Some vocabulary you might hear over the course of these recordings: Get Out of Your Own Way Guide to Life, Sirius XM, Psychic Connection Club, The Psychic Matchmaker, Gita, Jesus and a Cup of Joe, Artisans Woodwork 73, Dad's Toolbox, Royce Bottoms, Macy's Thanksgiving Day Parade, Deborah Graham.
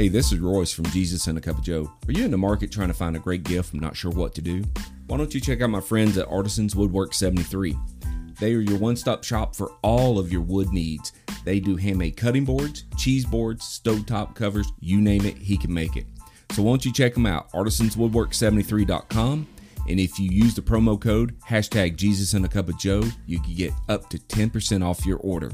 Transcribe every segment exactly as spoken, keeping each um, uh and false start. Hey, this is Royce from Jesus and a Cup of Joe. Are you in the market trying to find a great gift and not sure what to do? Why don't you check out my friends at Artisans Woodwork seventy-three. They are your one-stop shop for all of your wood needs. They do handmade cutting boards, cheese boards, stovetop covers, you name it, he can make it. So why don't you check them out, artisans woodwork seventy-three dot com. And if you use the promo code, hashtag Jesus and a Cup of Joe, you can get up to ten percent off your order.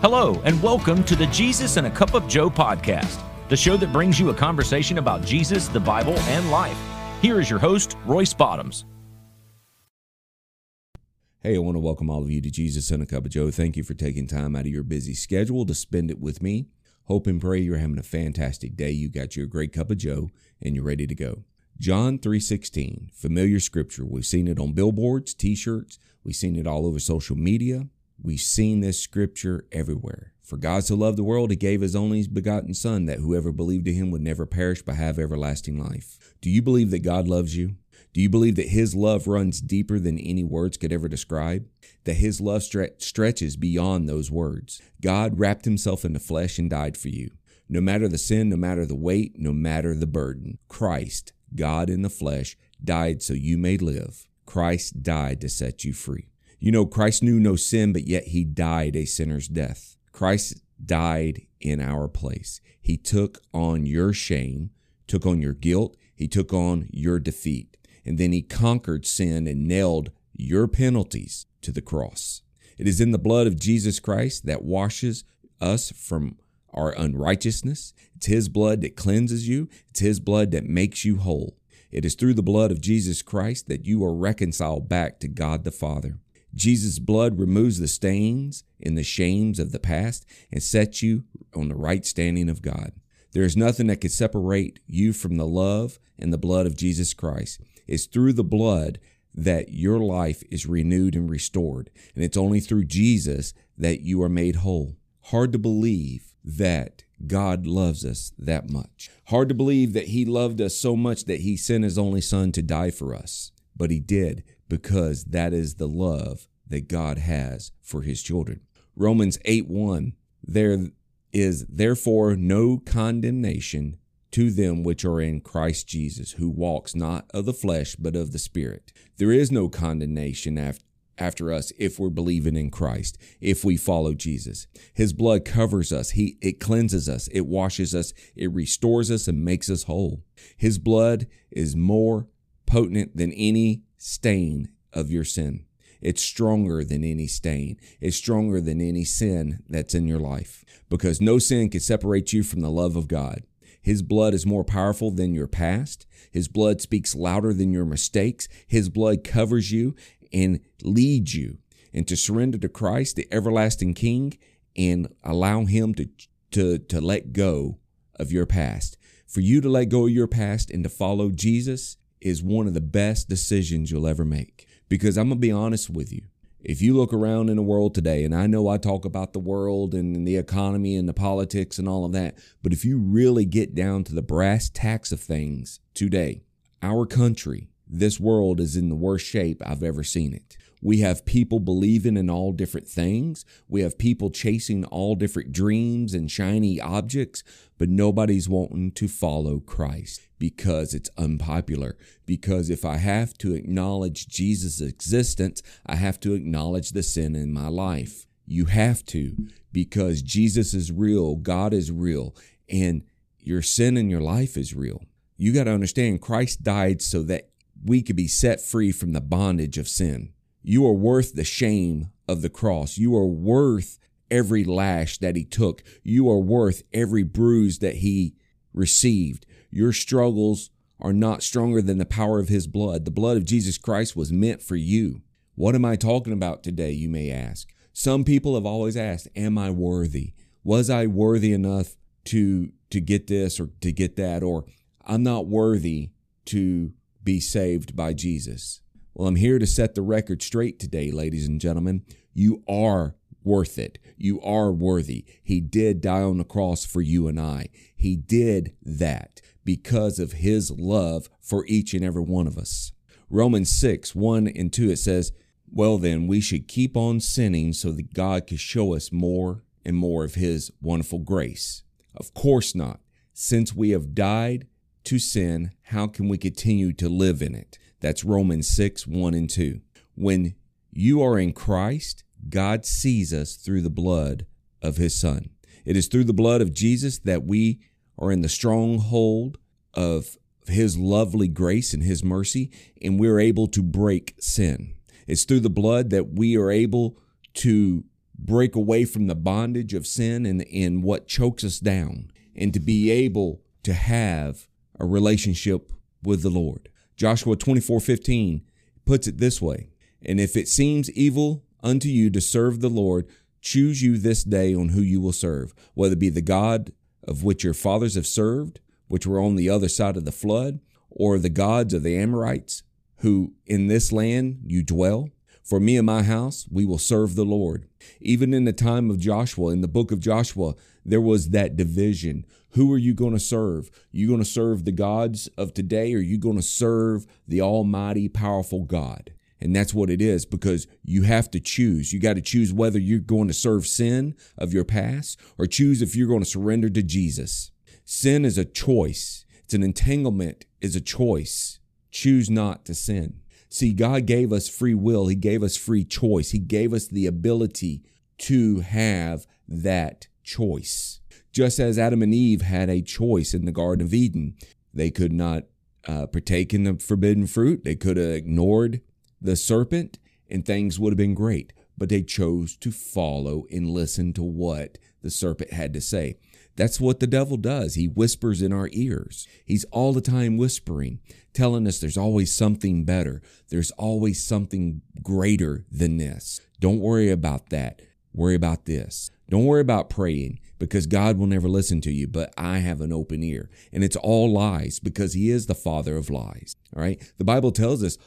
Hello, and welcome to the Jesus and a Cup of Joe podcast, the show that brings you a conversation about Jesus, the Bible, and life. Here is your host, Royce Bottoms. Hey, I want to welcome all of you to Jesus and a Cup of Joe. Thank you for taking time out of your busy schedule to spend it with me. Hope and pray you're having a fantastic day. You got you a great cup of Joe, and you're ready to go. John three sixteen, familiar scripture. We've seen it on billboards, T-shirts. We've seen it all over social media. We've seen this scripture everywhere. For God so loved the world, he gave his only begotten son, that whoever believed in him would never perish but have everlasting life. Do you believe that God loves you? Do you believe that his love runs deeper than any words could ever describe? That his love stre- stretches beyond those words? God wrapped himself in the flesh and died for you. No matter the sin, no matter the weight, no matter the burden, Christ, God in the flesh, died so you may live. Christ died to set you free. You know, Christ knew no sin, but yet he died a sinner's death. Christ died in our place. He took on your shame, took on your guilt, he took on your defeat, and then he conquered sin and nailed your penalties to the cross. It is in the blood of Jesus Christ that washes us from our unrighteousness. It's his blood that cleanses you. It's his blood that makes you whole. It is through the blood of Jesus Christ that you are reconciled back to God the Father. Jesus' blood removes the stains and the shames of the past and sets you on the right standing of God. There is nothing that could separate you from the love and the blood of Jesus Christ. It's through the blood that your life is renewed and restored, and it's only through Jesus that you are made whole. Hard to believe that God loves us that much. Hard to believe that he loved us so much that he sent his only son to die for us, but he did, because that is the love that God has for his children. Romans eight one, there is therefore no condemnation to them which are in Christ Jesus, who walks not of the flesh, but of the Spirit. There is no condemnation after, after us if we're believing in Christ, if we follow Jesus. His blood covers us. He, it cleanses us. It washes us. It restores us and makes us whole. His blood is more potent than any stain of your sin. It's stronger than any stain. It's stronger than any sin that's in your life, because no sin can separate you from the love of God. His blood is more powerful than your past. His blood speaks louder than your mistakes. His blood covers you and leads you. And to surrender to Christ, the everlasting King, and allow him to, to, to let go of your past. For you to let go of your past and to follow Jesus is one of the best decisions you'll ever make. Because I'm going to be honest with you. If you look around in the world today, and I know I talk about the world and the economy and the politics and all of that, but if you really get down to the brass tacks of things today, our country, this world is in the worst shape I've ever seen it. We have people believing in all different things. We have people chasing all different dreams and shiny objects, but nobody's wanting to follow Christ because it's unpopular. Because if I have to acknowledge Jesus' existence, I have to acknowledge the sin in my life. You have to, because Jesus is real, God is real, and your sin in your life is real. You got to understand, Christ died so that we could be set free from the bondage of sin. You are worth the shame of the cross. You are worth every lash that he took. You are worth every bruise that he received. Your struggles are not stronger than the power of his blood. The blood of Jesus Christ was meant for you. What am I talking about today, you may ask? Some people have always asked, am I worthy? Was I worthy enough to, to get this or to get that? Or I'm not worthy to be saved by Jesus. Well, I'm here to set the record straight today, ladies and gentlemen. You are worth it. You are worthy. He did die on the cross for you and I. He did that because of his love for each and every one of us. Romans six, one and two, it says, well then we should keep on sinning so that God could show us more and more of his wonderful grace. Of course not. Since we have died to sin, how can we continue to live in it? That's Romans six, one and two. When you are in Christ, God sees us through the blood of his Son. It is through the blood of Jesus that we are in the stronghold of his lovely grace and his mercy, and we're able to break sin. It's through the blood that we are able to break away from the bondage of sin and, and what chokes us down, and to be able to have a relationship with the Lord. Joshua twenty-four fifteen puts it this way, "And if it seems evil unto you to serve the Lord, choose you this day on who you will serve, whether it be the God of which your fathers have served, which were on the other side of the flood, or the gods of the Amorites, who in this land you dwell. For me and my house, we will serve the Lord." Even in the time of Joshua, in the book of Joshua, there was that division. Who are you going to serve? You going to serve the gods of today, or are you going to serve the almighty, powerful God? And that's what it is, because you have to choose. You got to choose whether you're going to serve sin of your past, or choose if you're going to surrender to Jesus. Sin is a choice. It's an entanglement, is a choice. Choose not to sin. See, God gave us free will. He gave us free choice. He gave us the ability to have that choice. Just as Adam and Eve had a choice in the Garden of Eden, they could not uh, partake in the forbidden fruit. They could have ignored the serpent and things would have been great, but they chose to follow and listen to what the serpent had to say. That's what the devil does. He whispers in our ears. He's all the time whispering, telling us there's always something better. There's always something greater than this. Don't worry about that. Worry about this. Don't worry about praying, because God will never listen to you, but I have an open ear. And it's all lies, because he is the father of lies. All right. The Bible tells us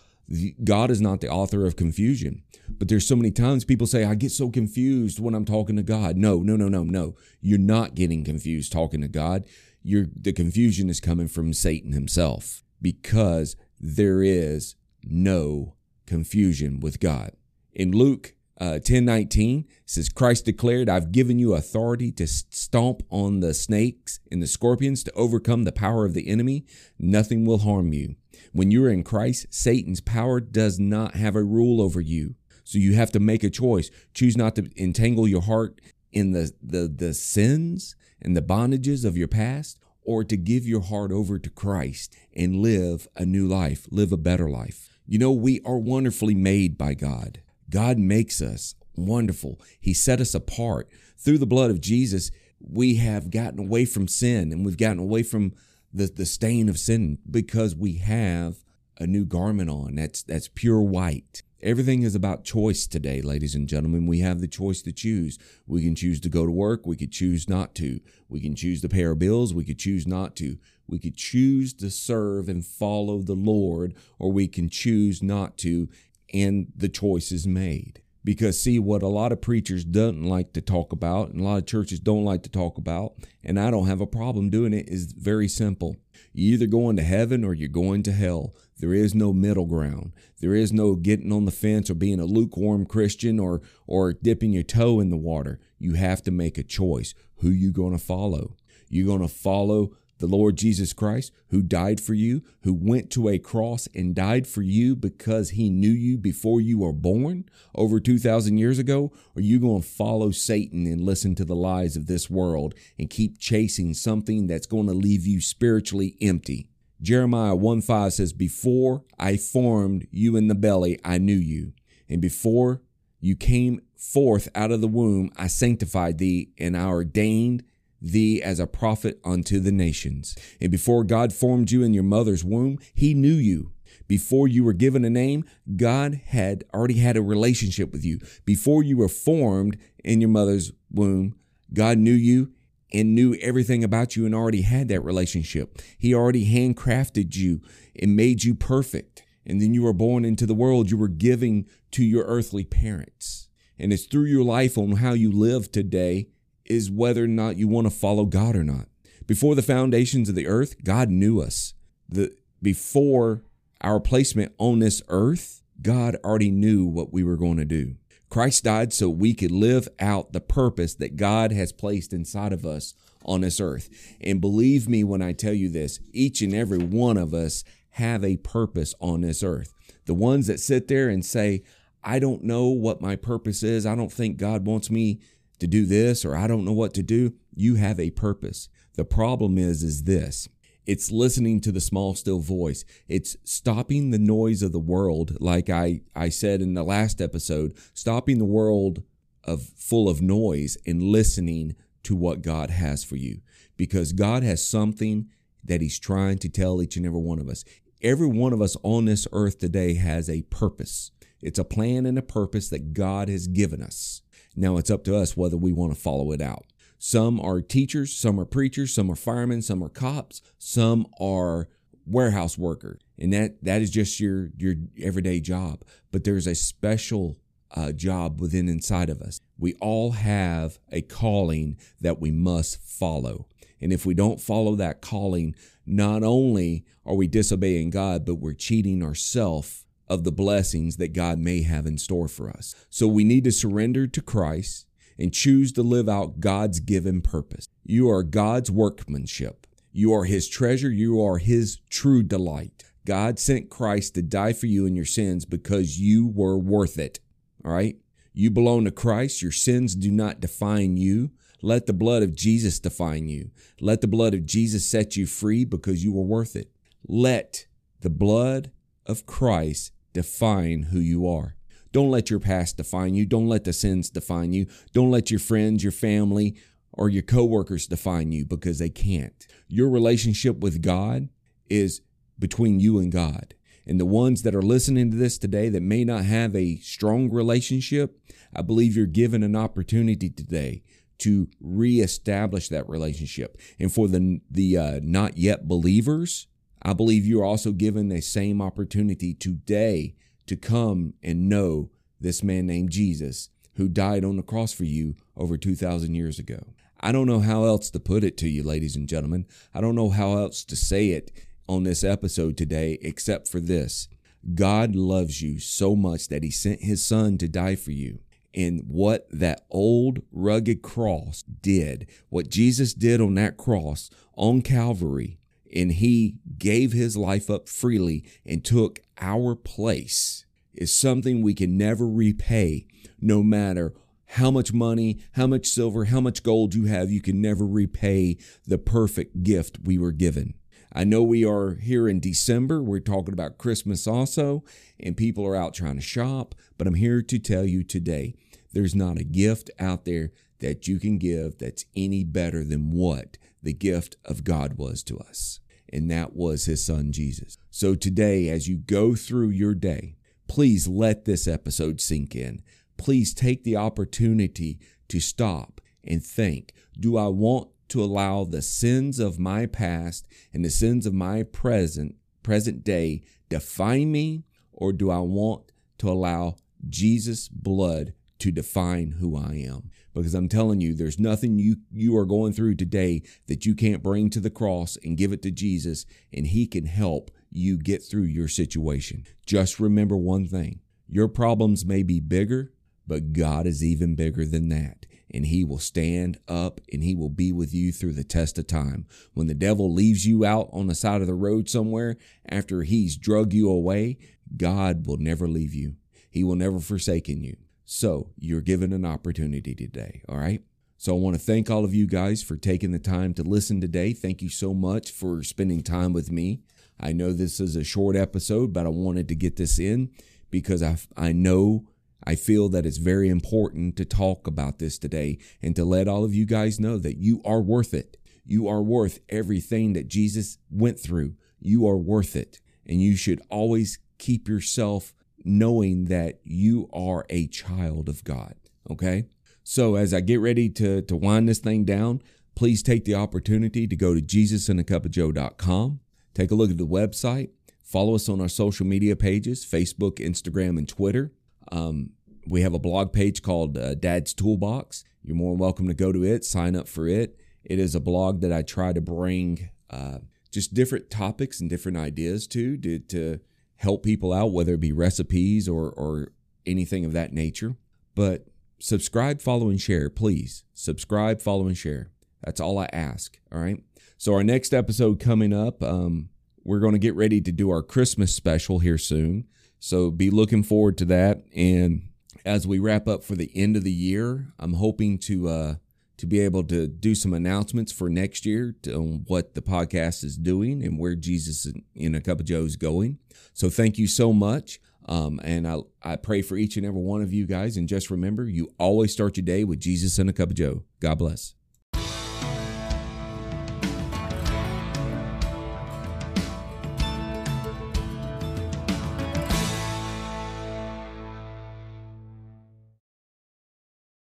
God is not the author of confusion. But there's so many times people say, I get so confused when I'm talking to God. No, no, no, no, no. You're not getting confused talking to God. You're, the confusion is coming from Satan himself, because there is no confusion with God. In Luke uh, ten nineteen, it says, Christ declared, I've given you authority to stomp on the snakes and the scorpions, to overcome the power of the enemy. Nothing will harm you. When you're in Christ, Satan's power does not have a rule over you. So you have to make a choice. Choose not to entangle your heart in the, the, the sins and the bondages of your past, or to give your heart over to Christ and live a new life, live a better life. You know, we are wonderfully made by God. God makes us wonderful. He set us apart. Through the blood of Jesus, we have gotten away from sin, and we've gotten away from the, the stain of sin, because we have a new garment on. That's, that's pure white. Everything is about choice today, ladies and gentlemen. We have the choice to choose. We can choose to go to work. We could choose not to. We can choose to pay our bills. We could choose not to. We could choose to serve and follow the Lord, or we can choose not to, and the choice is made. Because see, what a lot of preachers don't like to talk about, and a lot of churches don't like to talk about, and I don't have a problem doing it, is very simple. You're either going to heaven or you're going to hell. There is no middle ground. There is no getting on the fence or being a lukewarm Christian or or dipping your toe in the water. You have to make a choice. Who you going to follow? You're going to follow the Lord Jesus Christ, who died for you, who went to a cross and died for you because he knew you before you were born over two thousand years ago? Or are you going to follow Satan and listen to the lies of this world and keep chasing something that's going to leave you spiritually empty? Jeremiah one five says, before I formed you in the belly, I knew you. And before you came forth out of the womb, I sanctified thee, and I ordained thee as a prophet unto the nations. And before God formed you in your mother's womb, he knew you. Before you were given a name, God had already had a relationship with you. Before you were formed in your mother's womb, God knew you and knew everything about you and already had that relationship. He already handcrafted you and made you perfect. And then you were born into the world. You were giving to your earthly parents. And it's through your life on how you live today is whether or not you want to follow God or not. Before the foundations of the earth, God knew us. The, before our placement on this earth, God already knew what we were going to do. Christ died so we could live out the purpose that God has placed inside of us on this earth. And believe me when I tell you this, each and every one of us have a purpose on this earth. The ones that sit there and say, I don't know what my purpose is. I don't think God wants me to do this, or I don't know what to do. You have a purpose. The problem is, is this. It's listening to the small, still voice. It's stopping the noise of the world. Like I, I said in the last episode, stopping the world of full of noise and listening to what God has for you, because God has something that he's trying to tell each and every one of us. Every one of us on this earth today has a purpose. It's a plan and a purpose that God has given us. Now it's up to us whether we want to follow it out. Some are teachers, some are preachers, some are firemen, some are cops, some are warehouse workers. And that, that is just your, your everyday job. But there's a special uh, job within inside of us. We all have a calling that we must follow. And if we don't follow that calling, not only are we disobeying God, but we're cheating ourselves of the blessings that God may have in store for us. So we need to surrender to Christ and choose to live out God's given purpose. You are God's workmanship. You are his treasure. You are his true delight. God sent Christ to die for you and your sins because you were worth it. All right? You belong to Christ. Your sins do not define you. Let the blood of Jesus define you. Let the blood of Jesus set you free because you were worth it. Let the blood of Christ define who you are. Don't let your past define you. Don't let the sins define you. Don't let your friends, your family, or your coworkers define you, because they can't. Your relationship with God is between you and God. And the ones that are listening to this today that may not have a strong relationship, I believe you're given an opportunity today to reestablish that relationship. And for the, the uh, not yet believers, I believe you're also given the same opportunity today to come and know this man named Jesus, who died on the cross for you over two thousand years ago. I don't know how else to put it to you, ladies and gentlemen. I don't know how else to say it on this episode today, except for this. God loves you so much that he sent his son to die for you. And what that old rugged cross did, what Jesus did on that cross on Calvary, and he gave his life up freely and took our place, is something we can never repay. No matter how much money, how much silver, how much gold you have, you can never repay the perfect gift we were given. I know we are here in December. We're talking about Christmas also, and people are out trying to shop. But I'm here to tell you today, there's not a gift out there that you can give that's any better than what the gift of God was to us. And that was his son, Jesus. So today, as you go through your day, please let this episode sink in. Please take the opportunity to stop and think, do I want to allow the sins of my past and the sins of my present, present day define me? Or do I want to allow Jesus' blood to define who I am? Because I'm telling you, there's nothing you, you are going through today that you can't bring to the cross and give it to Jesus, and he can help you get through your situation. Just remember one thing. Your problems may be bigger, but God is even bigger than that. And he will stand up and he will be with you through the test of time. When the devil leaves you out on the side of the road somewhere after he's drug you away, God will never leave you. He will never forsake you. So you're given an opportunity today. All right. So I want to thank all of you guys for taking the time to listen today. Thank you so much for spending time with me. I know this is a short episode, but I wanted to get this in because I, I know I feel that it's very important to talk about this today and to let all of you guys know that you are worth it. You are worth everything that Jesus went through. You are worth it. And you should always keep yourself knowing that you are a child of God. Okay? So as I get ready to, to wind this thing down, please take the opportunity to go to Jesus and a cup of joe dot com. Take a look at the website. Follow us on our social media pages, Facebook, Instagram, and Twitter. Um, we have a blog page called uh, Dad's Toolbox. You're more than welcome to go to it, sign up for it. It is a blog that I try to bring uh, just different topics and different ideas to, to, to help people out, whether it be recipes or, or anything of that nature. But subscribe, follow, and share, please. Subscribe, follow, and share. That's all I ask, all right? So our next episode coming up, um, we're going to get ready to do our Christmas special here soon. So be looking forward to that. And as we wrap up for the end of the year, I'm hoping to uh, to be able to do some announcements for next year to, on what the podcast is doing and where Jesus in a Cup of Joe is going. So thank you so much. Um, and I, I pray for each and every one of you guys. And just remember, you always start your day with Jesus and a Cup of Joe. God bless.